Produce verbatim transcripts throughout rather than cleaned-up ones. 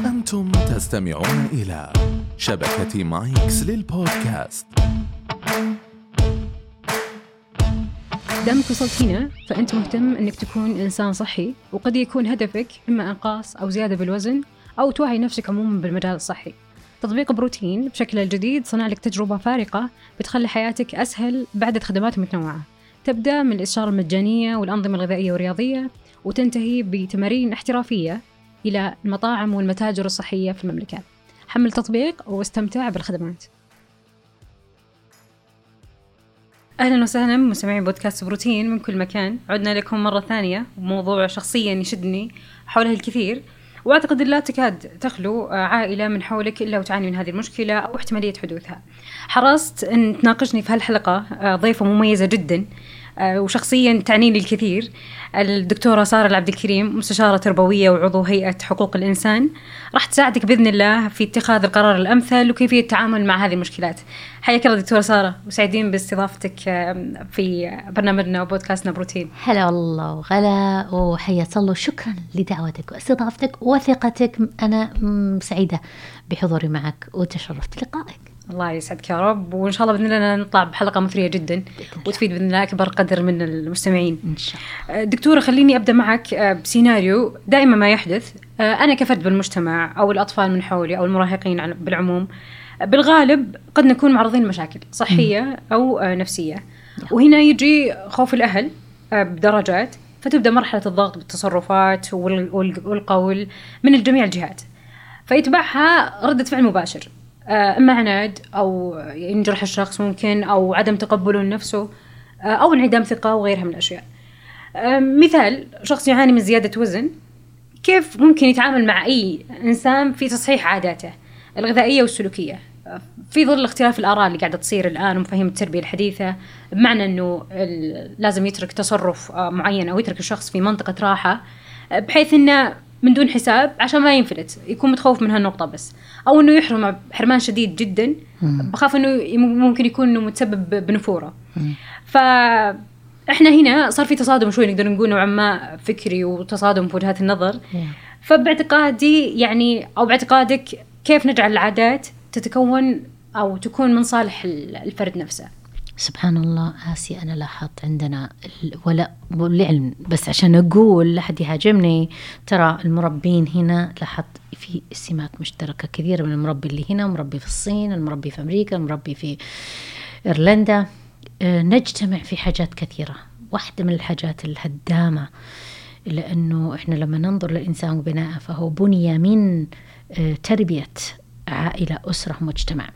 أنتم تستمعون إلى شبكة مايكس للبودكاست. دامك وصلت هنا فأنت مهتم أنك تكون إنسان صحي، وقد يكون هدفك إما إنقاص أو زيادة بالوزن أو توعي نفسك عموما بالمجال الصحي. تطبيق بروتين بشكله الجديد صنع لك تجربة فارقة بتخلي حياتك أسهل بعدة خدمات متنوعة، تبدأ من الإستشارة المجانية والأنظمة الغذائية والرياضية، وتنتهي بتمارين احترافية إلى المطاعم والمتاجر الصحية في المملكة. حمل تطبيق واستمتع بالخدمات. أهلا وسهلا مستمعي بودكاست بروتين من كل مكان، عدنا لكم مرة ثانية بموضوع شخصيا يشدني حوله الكثير، وأعتقد لا تكاد تخلو عائلة من حولك إلا وتعاني من هذه المشكلة أو احتمالية حدوثها. حرصت أن تناقشني في هالحلقة ضيفة مميزة جدا وشخصيا تعني لي الكثير، الدكتورة سارة العبد الكريم، مستشارة تربوية وعضو هيئة حقوق الإنسان. راح تساعدك بإذن الله في اتخاذ القرار الأمثل وكيفية التعامل مع هذه المشكلات. حياك الله دكتورة سارة، وسعيدين باستضافتك في برنامجنا وبودكاستنا بروتين. هلا والله وغلا وحياة الله، شكرا لدعوتك واستضافتك وثقتك، أنا سعيدة بحضوري معك وتشرفت لقائك. الله يسعدك يا رب، وإن شاء الله بإذن الله نطلع بحلقة مثرية جدا وتفيد بإذن الله أكبر قدر من المستمعين إن شاء الله. دكتورة خليني أبدأ معك بسيناريو دائما ما يحدث، أنا كفرد بالمجتمع أو الأطفال من حولي أو المراهقين بالعموم، بالغالب قد نكون معرضين لمشاكل صحية أو نفسية، وهنا يجي خوف الأهل بدرجات، فتبدأ مرحلة الضغط بالتصرفات والقول من الجميع الجهات، فيتبعها ردة فعل مباشر، إما عناد أو ينجرح الشخص ممكن، أو عدم تقبله لنفسه، أو انعدام ثقة وغيرها من الأشياء. مثال شخص يعاني من زيادة وزن، كيف ممكن يتعامل مع أي إنسان في تصحيح عاداته الغذائية والسلوكية في ظل اختلاف الآراء اللي قاعدة تصير الآن ومفاهيم التربية الحديثة، بمعنى أنه لازم يترك تصرف معين أو يترك الشخص في منطقة راحة بحيث أنه من دون حساب عشان ما ينفلت، يكون متخوف من هالنقطة بس، أو إنه يحرم حرمان شديد جدا، بخاف إنه ممكن يكون إنه متسبب بنفورة. فإحنا هنا صار في تصادم شوي، نقدر نقول نوعا ما فكري وتصادم في وجهات النظر. فباعتقادي يعني أو باعتقادك كيف نجعل العادات تتكون أو تكون من صالح الفرد نفسه؟ سبحان الله آسيا، أنا لاحظت عندنا ولا والعلم، بس عشان أقول لحد يهاجمني، ترى المربين هنا لاحظت في سمات مشتركة كثيرة من المربي اللي هنا، مربي في الصين، المربي في أمريكا، المربي في إيرلندا، نجتمع في حاجات كثيرة. واحدة من الحاجات الهدامة، لأنه إحنا لما ننظر للإنسان وبناءه فهو بني من تربية عائلة، أسرة، مجتمع.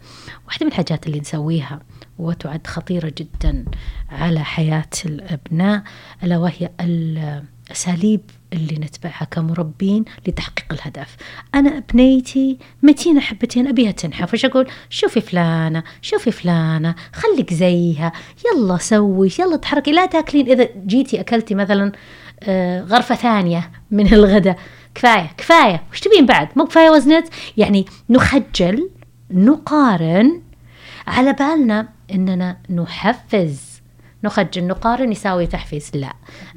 واحدة من الحاجات اللي نسويها وتعد خطيرة جدا على حياة الأبناء، ألا وهي الأساليب اللي نتبعها كمربين لتحقيق الهدف. أنا ابنيتي متينة حبتين أبيها تنحف، وش أقول؟ شوفي فلانة، شوفي فلانة، خليك زيها، يلا سوي، يلا تحركي، لا تاكلين. إذا جيتي أكلتي مثلا غرفة ثانية من الغداء، كفاية كفاية، وش تبين بعد؟ مو كفاية وزنت؟ يعني نخجل، نقارن، على بالنا إننا نحفز. نخجل، نقارن، يساوي تحفيز. لا،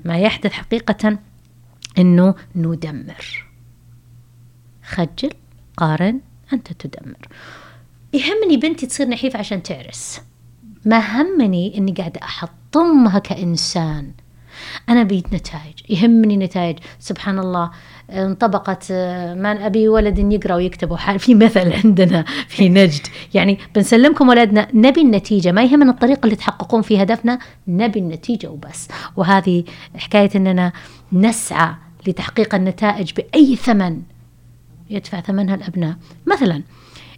ما يحدث حقيقة إنه ندمر. خجل، قارن، أنت تدمر. يهمني بنتي تصير نحيفة عشان تعرس، ما همني إني قاعدة أحطمها كإنسان. أنا بيت نتائج، يهمني نتائج. سبحان الله، انطبقت ما أبي ولد يقرأ ويكتب وحال، في مثل عندنا في نجد، يعني بنسلمكم ولدنا، نبي النتيجة، ما يهمنا الطريقة اللي تحققون في هدفنا، نبي النتيجة وبس. وهذه حكاية أننا نسعى لتحقيق النتائج بأي ثمن يدفع ثمنها الأبناء. مثلا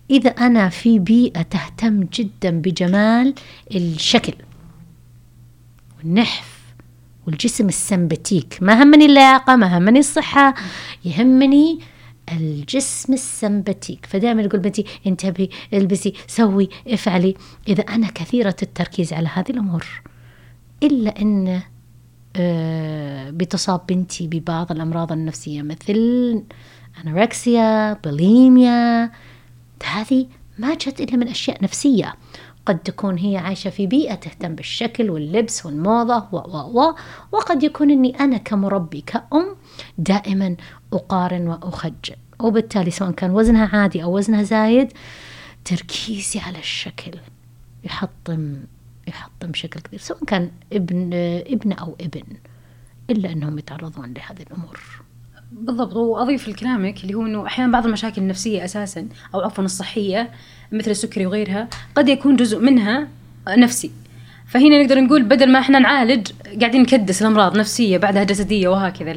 إذا أنا في بيئة تهتم جدا بجمال الشكل والنحف والجسم السمبتيك، ما همني اللياقة، ما همني الصحة، يهمني الجسم السمبتيك، فدائما يقول بنتي انتبهي، البسي، سوي، افعلي. إذا أنا كثيرة التركيز على هذه الأمور، إلا أن بتصاب بنتي ببعض الأمراض النفسية مثل أنوركسيا، بوليميا، هذه ما جت إلا من أشياء نفسية. قد تكون هي عايشة في بيئة تهتم بالشكل واللبس والموضة و و و وقد يكون أني أنا كمربي كأم دائما أقارن وأخجل وبالتالي سواء كان وزنها عادي أو وزنها زايد تركيزي على الشكل يحطم يحطم شكل كبير، سواء كان ابن ابن أو ابن، إلا أنهم يتعرضون لهذه الأمور. بالضبط. وأضيف لكلامك اللي هو أنه أحيانا بعض المشاكل النفسية أساسا أو عفوا الصحية مثل السكري وغيرها قد يكون جزء منها نفسي، فهنا نقدر نقول بدل ما احنا نعالج قاعدين نكدس الأمراض نفسية بعدها جسدية وهكذا،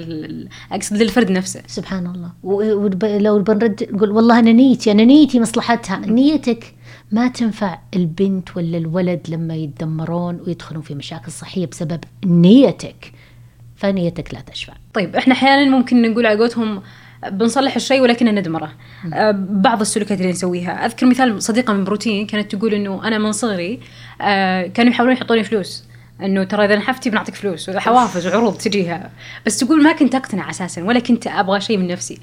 أقصد للفرد نفسه. سبحان الله. ولو بنرد نقول والله أنا نيتي أنا نيتي مصلحتها، نيتك ما تنفع البنت ولا الولد لما يتدمرون ويدخلون في مشاكل صحية بسبب نيتك، فنيتك لا تشفع. طيب احنا احيانا ممكن نقول على قولتهم بنصلح الشيء ولكننا ندمره. بعض السلوكات اللي نسويها، اذكر مثال صديقه من بروتين كانت تقول انه انا من صغري كانوا يحاولون يحطوني فلوس، انه ترى اذا نحفتي بنعطيك فلوس، وحوافز وعروض تجيها، بس تقول ما كنت اقتنع اساسا ولا كنت ابغى شيء من نفسي.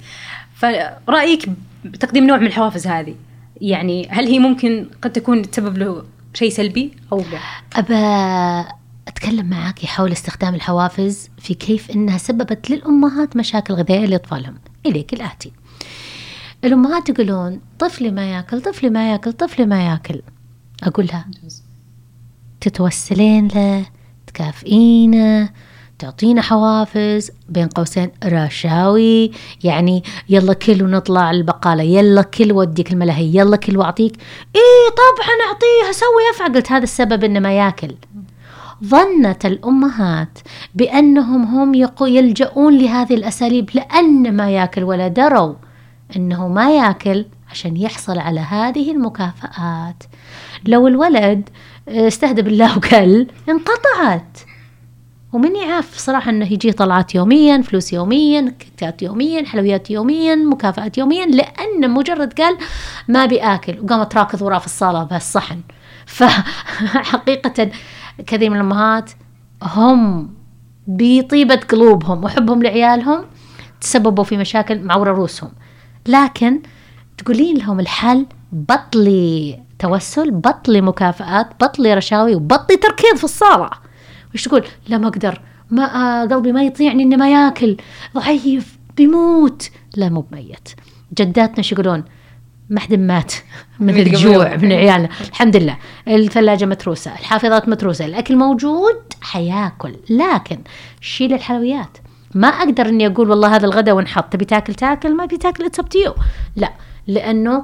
فرايك بتقديم نوع من الحوافز هذه، يعني هل هي ممكن قد تكون تسبب له شيء سلبي او لا؟ ابا أتكلم معك حول استخدام الحوافز في كيف أنها سببت للأمهات مشاكل غذائية لأطفالهم. إليك الآتي. الأمهات يقولون طفلي ما يأكل طفلي ما يأكل طفلي ما يأكل. أقولها تتوسلين له، تكافئينه، تعطينا حوافز بين قوسين رشاوي، يعني يلا كل ونطلع البقالة، يلا كل وديك الملاهي، يلا كل وأعطيك. إيه طبعا أعطيه أسوي أفعل. قلت هذا السبب أنه ما يأكل. ظنت الأمهات بأنهم هم يلجؤون لهذه الأساليب لأن ما يأكل، ولا دروا أنه ما يأكل عشان يحصل على هذه المكافآت. لو الولد استهدى بالله وكل انقطعت. ومن يعرف صراحة أنه يجي طلعات يوميا، فلوس يوميا، كتات يوميا، حلويات يوميا، مكافآت يوميا، لأن مجرد قال ما بيأكل وقامت راكض وراه في الصالة بهالصحن. فحقيقة كثير من الأمهات هم بطيبة قلوبهم وحبهم لعيالهم تسببوا في مشاكل معورة رؤوسهم، لكن تقولين لهم الحل بطلي توسل، بطلي مكافآت، بطلي رشاوي، وبطلي تركيض في الصالة. وش تقول؟ لا ما أقدر، ما قلبي ما يطيعني إنه ما يأكل، ضعيف بيموت. لا مو بميت. جداتنا شو يقولون؟ محد مات من الجوع من عيالنا، الحمد لله الثلاجة متروسة، الحافظات متروسة، الأكل موجود حياكل. لكن شيل الحلويات. ما أقدر أني أقول والله هذا الغداء ونحط، تبي تاكل تاكل، ما بيتاكل اتسبتيه. لا، لأنه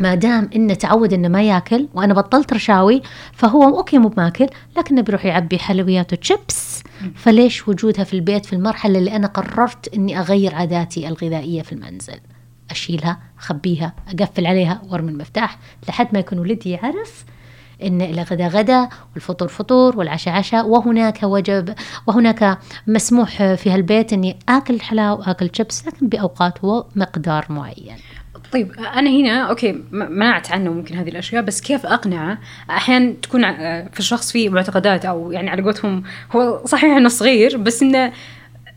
ما دام إنه تعود إنه ما يأكل وأنا بطلت رشاوي، فهو أوكي مو بماكل لكنه بيروح يعبي حلويات وشيبس، فليش وجودها في البيت في المرحلة اللي أنا قررت إني أغير عاداتي الغذائية في المنزل؟ أشيلها، أخبيها، أقفل عليها وأرمي المفتاح لحد ما يكون ولدي يعرف إن الغداء غدا والفطور فطور والعشاء عشاء، وهناك وجب وهناك مسموح في هالبيت إني آكل حلاوة وآكل شيبس لكن بأوقات ومقدار معين. طيب أنا هنا أوكي منعت عنه ممكن هذه الأشياء، بس كيف أقنعه؟ أحيانا تكون في الشخص فيه معتقدات أو يعني على قولتهم هو صحيح إنه صغير بس إنه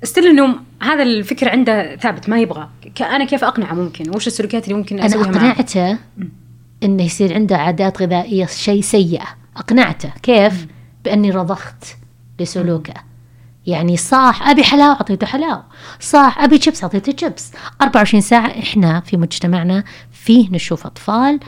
استل إنه هذا الفكر عنده ثابت ما يبغى. أنا كيف أقنعه ممكن؟ وش السلوكات اللي ممكن أسويها معه؟ أنا أقنعته معه إنه يصير عنده عادات غذائية شيء سيئة. أقنعته كيف؟ م. بأني رضخت لسلوكه. يعني صاح أبي حلاوة أعطيته حلاوة، صاح أبي شيبس أعطيته شيبس. أربعة وعشرين ساعة إحنا في مجتمعنا فيه نشوف أطفال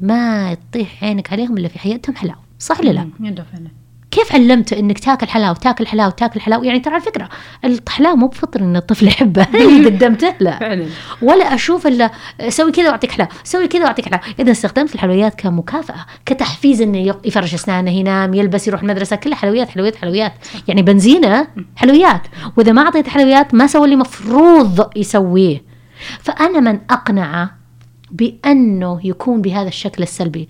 ما يطيح عينك عليهم إلا في حياتهم حلاوة، صح ولا لا؟ يلا فعلا. كيف علمته انك تاكل حلاوه تاكل حلاوه تاكل حلاوه؟ يعني ترى على فكره الحلاوه مو بفطر ان الطفل يحبها اللي قدمته له، ولا اشوف الا سوي كذا واعطيك حلاوه، سوي كذا واعطيك حلاوه. اذا استخدمت الحلويات كمكافاه كتحفيز انه يفرش اسنانه، ينام، يلبس، يروح المدرسه، كلها حلويات حلويات حلويات، يعني بنزينه حلويات. واذا ما اعطيت حلويات ما سوى اللي مفروض يسويه. فانا من اقنعه بانه يكون بهذا الشكل السلبي،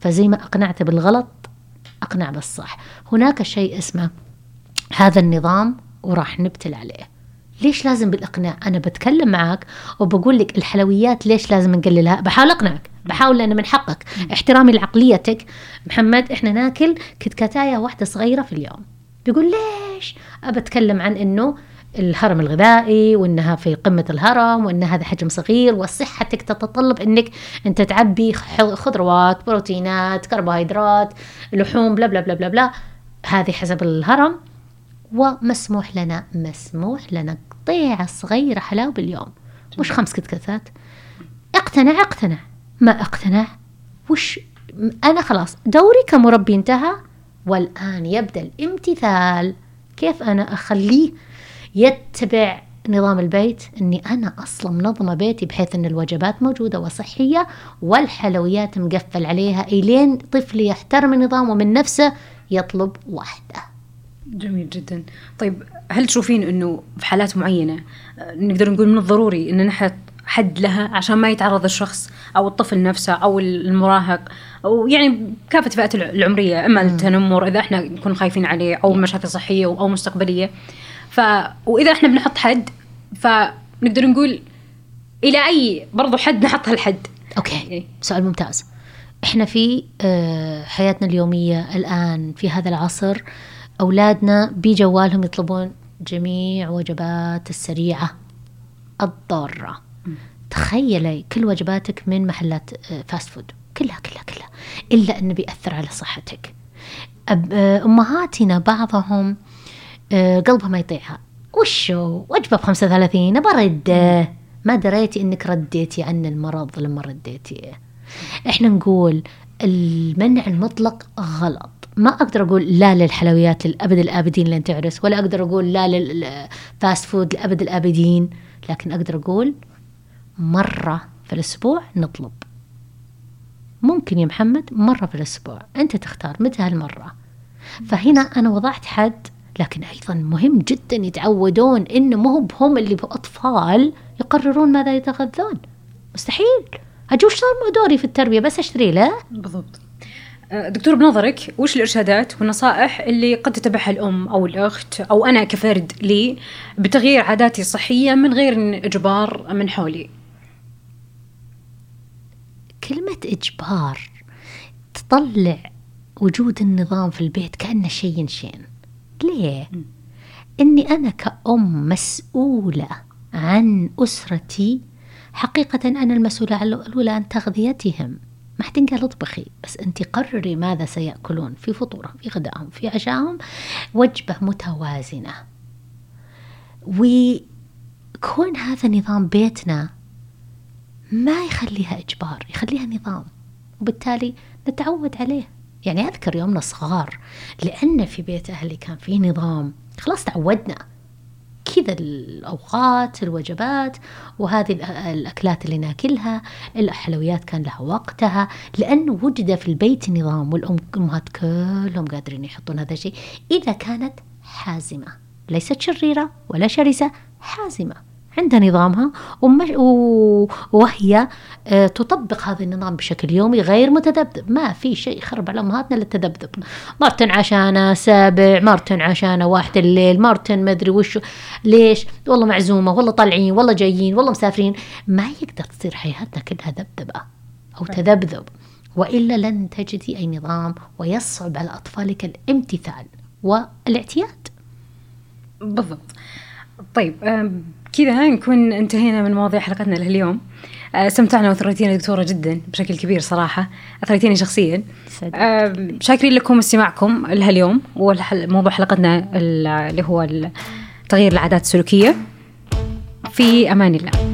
فزي ما اقنعته بالغلط أقنع بالصح. هناك شيء اسمه هذا النظام وراح نبتل عليه. ليش لازم بالإقناع؟ أنا بتكلم معك وبقول لك الحلويات ليش لازم نقللها، بحاول أقنعك، بحاول لأنه من حقك، احترامي لعقليتك محمد. إحنا ناكل كتكاتاية واحدة صغيرة في اليوم. بيقول ليش؟ أبتكلم عن إنه الهرم الغذائي وإنها في قمة الهرم وإن هذا حجم صغير، وصحتك تتطلب إنك أنت تعبي خضروات، بروتينات، كربوهيدرات، لحوم، بلا بلا بلا بلا بلا، هذه حسب الهرم. ومسموح لنا مسموح لنا قطيعة صغيرة حلاوة باليوم. وش خمس كتكاتات. اقتنع اقتنع ما اقتنع وش أنا خلاص دوري كمربي انتهى، والآن يبدأ الامتثال. كيف أنا أخليه يتبع نظام البيت، أني أنا أصلا منظمة بيتي بحيث أن الوجبات موجودة وصحية والحلويات مقفل عليها، إلين طفلي يحترم النظام ومن نفسه يطلب واحدة. جميل جدا. طيب هل تشوفين أنه في حالات معينة نقدر نقول من الضروري أن نحط حد لها عشان ما يتعرض الشخص أو الطفل نفسه أو المراهق أو يعني كافة فئات العمرية، إما التنمر إذا إحنا نكون خايفين عليه أو مشاكل صحية أو مستقبلية، ف... وإذا إحنا بنحط حد فنقدر نقول إلى أي برضو حد نحط هالحد؟ أوكي، سؤال ممتاز. إحنا في حياتنا اليومية الآن في هذا العصر أولادنا بجوالهم يطلبون جميع وجبات السريعة الضارة. تخيلي كل وجباتك من محلات فاست فود كلها كلها كلها، إلا أنه بيأثر على صحتك. أمهاتنا بعضهم قلبها ما يطيعها، وشو وجبة بخمسة ثلاثين برده، ما دريتي أنك رديتي عن المرض لما رديتي. إحنا نقول المنع المطلق غلط. ما أقدر أقول لا للحلويات للأبد الآبدين لين تعرس، ولا أقدر أقول لا للفاست فود لأبد الآبدين، لكن أقدر أقول مرة في الأسبوع نطلب. ممكن يا محمد مرة في الأسبوع، أنت تختار متى هالمرة. فهنا أنا وضعت حد، لكن أيضا مهم جدا يتعودون إنه مو بهم اللي بأطفال يقررون ماذا يتغذون. مستحيل أجوش صار مدوري في التربية بس أشتري له. بالضبط. دكتور بنظرك وش الإرشادات والنصائح اللي قد تتبعها الأم أو الأخت أو أنا كفرد لي بتغيير عاداتي الصحية من غير إجبار من حولي؟ كلمة إجبار تطلع وجود النظام في البيت كأنه شيء شين. ليه؟ إني أنا كأم مسؤولة عن أسرتي. حقيقة أنا المسؤولة على الأولى عن تغذيتهم. ما حد قال اطبخي، بس أنت قرري ماذا سيأكلون في فطورهم، في غدائهم، في عشاهم، وجبة متوازنة. وكون هذا نظام بيتنا ما يخليها إجبار، يخليها نظام، وبالتالي نتعود عليه. يعني أذكر يومنا صغار لأن في بيت أهلي كان فيه نظام، خلاص تعودنا كذا الأوقات، الوجبات وهذه الأكلات اللي ناكلها، الحلويات كان لها وقتها، لأنه وجد في البيت نظام، والأمهات كلهم قادرين يحطون هذا الشيء إذا كانت حازمة، ليست شريرة ولا شرسة، حازمة عندها نظامها وهي تطبق هذا النظام بشكل يومي غير متذبذب. ما في شيء خرب على أمهاتنا للتذبذب، مرتين عشانة سابع، مرتين عشانة واحدة الليل، مرتين مدري وشو، ليش والله معزومة، والله طالعين، والله جايين، والله مسافرين. ما يقدر تصير حياتنا كلها ذبذبة أو تذبذب، وإلا لن تجدي أي نظام، ويصعب على أطفالك الامتثال والاعتياد. بالضبط. طيب كذا نكون انتهينا من مواضيع حلقتنا لليوم. استمتعنا وأثرتينا دكتورة جدا بشكل كبير صراحة، أثرتيني شخصيا. شاكرين لكم استماعكم لهاليوم، وموضوع حلقتنا اللي هو تغيير العادات السلوكية. في أمان الله.